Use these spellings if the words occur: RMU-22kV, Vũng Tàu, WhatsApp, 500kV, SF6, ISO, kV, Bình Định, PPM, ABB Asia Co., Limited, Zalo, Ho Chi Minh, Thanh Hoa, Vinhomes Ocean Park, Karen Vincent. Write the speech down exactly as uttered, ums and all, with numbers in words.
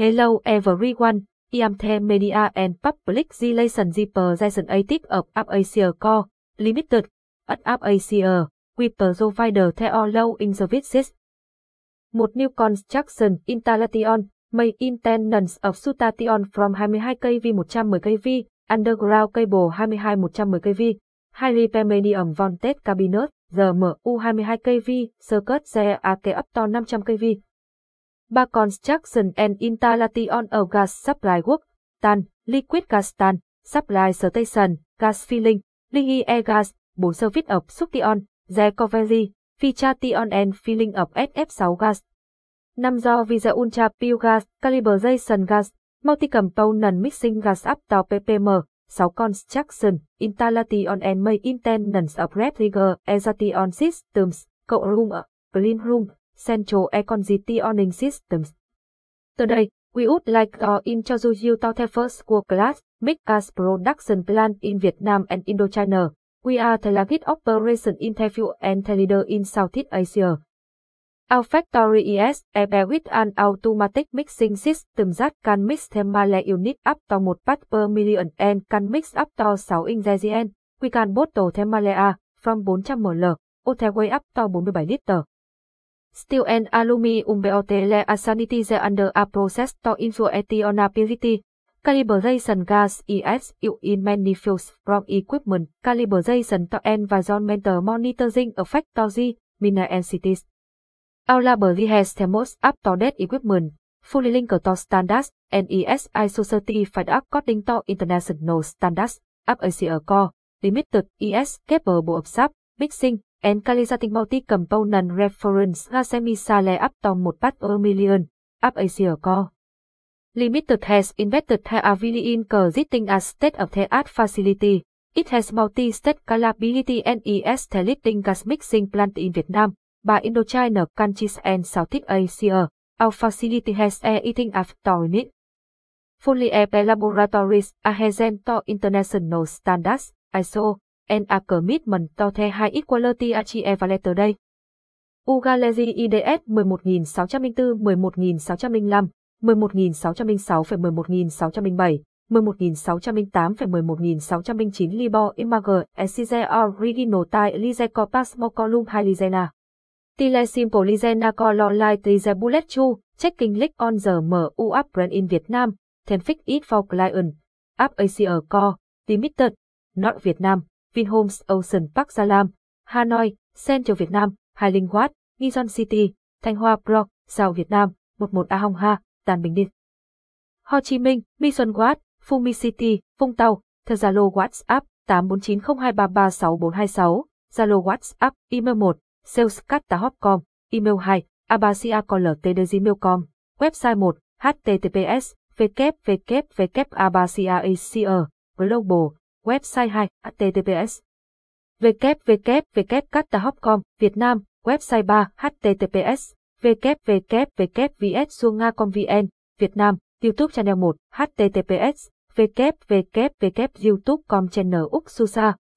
Hello everyone, I am the Media and Public Relations Representative Atip of A B B Asia Co., Limited. At A B B Asia, we provide the following services. Một new construction installation, maintenance of substation from twenty-two to one ten kV, underground cable twenty-two to one ten kV, high repair medium voltage cabinet, R M U twenty-two kV, circuit C A K up to five hundred kV. Ba construction and installation of gas supply work, tan, liquid gas tan, supply station, gas filling, liquid gas, bốn service of substation, recovery, filtration and filling of S F six gas. Năm do Visa Ultra Pure Gas, Calibration Gas, Multi-Component Mixing Gas up to P P M, six construction, installation and maintenance of refrigeration systems, cold room, clean room, central air conditioning systems. Today, we would like to introduce you to the first world-class mixed gas production plant in Vietnam and Indochina. We are the largest operation in the field and the leader in Southeast Asia. Our factory is equipped with an automatic mixing system that can mix the male unit up to one part per million and can mix up to six ingredients. We can bottle the male from four hundred milliliters all the way up to forty-seven liters. Steel and aluminum bottles are sanitized under a process to ensure their purity. Calibration gas is used in many fields from equipment calibration to environmental monitoring of factories, mines and cities. Our library has the most up-to-date equipment, fully linked to standards, and is I S O certified according to international standards. A B B Asia Co., Limited is capable of sub, mixing, and calibrating multi-component reference gas emissions up to one part per million. A B B Asia Co., Limited has invested heavily in creating a state-of-the-art facility. It has multi-state capability and is the leading gas mixing plant in Vietnam, by Indochina countries and Southeast Asia. Our facility has a heating after unit, fully air laboratories adherent to international standards I S O, and a commitment to the high quality achieved today. U G A L E R I I D S eleven thousand six hundred four, eleven thousand six hundred five, eleven thousand six hundred six, eleven thousand six hundred seven, eleven thousand six hundred eight, eleven thousand six hundred nine Libor Imager Exige Original Tile Lizeco Pasmo Column Halizena Tile Simple Lizena Color Light Lize Bullet Chu Checking Lick on the M U App Brand in Vietnam Then Fix It for Client App Asia Co., Limited North Vietnam Vinhomes Ocean Park Salam Hanoi Central Vietnam Hai Linh Hoát Gizon City Thanh Hoa Pro South Vietnam eleven A Hong Ha Tàn Bình Định, Ho Chi Minh, Mi Xuân Quát, Phu Mi City, Vũng Tàu, theo Zalo WhatsApp tám bốn chín không hai ba ba sáu bốn hai sáu, Zalo WhatsApp, email một, sales at hop dot com, email hai, a b a s i a c o l t d gmail dot com, website một, h t t p s colon slash slash w w w dot a b a s i a dot global, website hai, h t t p s colon slash slash w w w dot c a t t a h o p dot com, Việt Nam, website ba, h t t p s colon slash slash w w w dot v s sunga dot com dot v n Việt Nam, YouTube Channel one, h t t p s colon slash slash w w w dot youtube dot com slash channel Uksusa.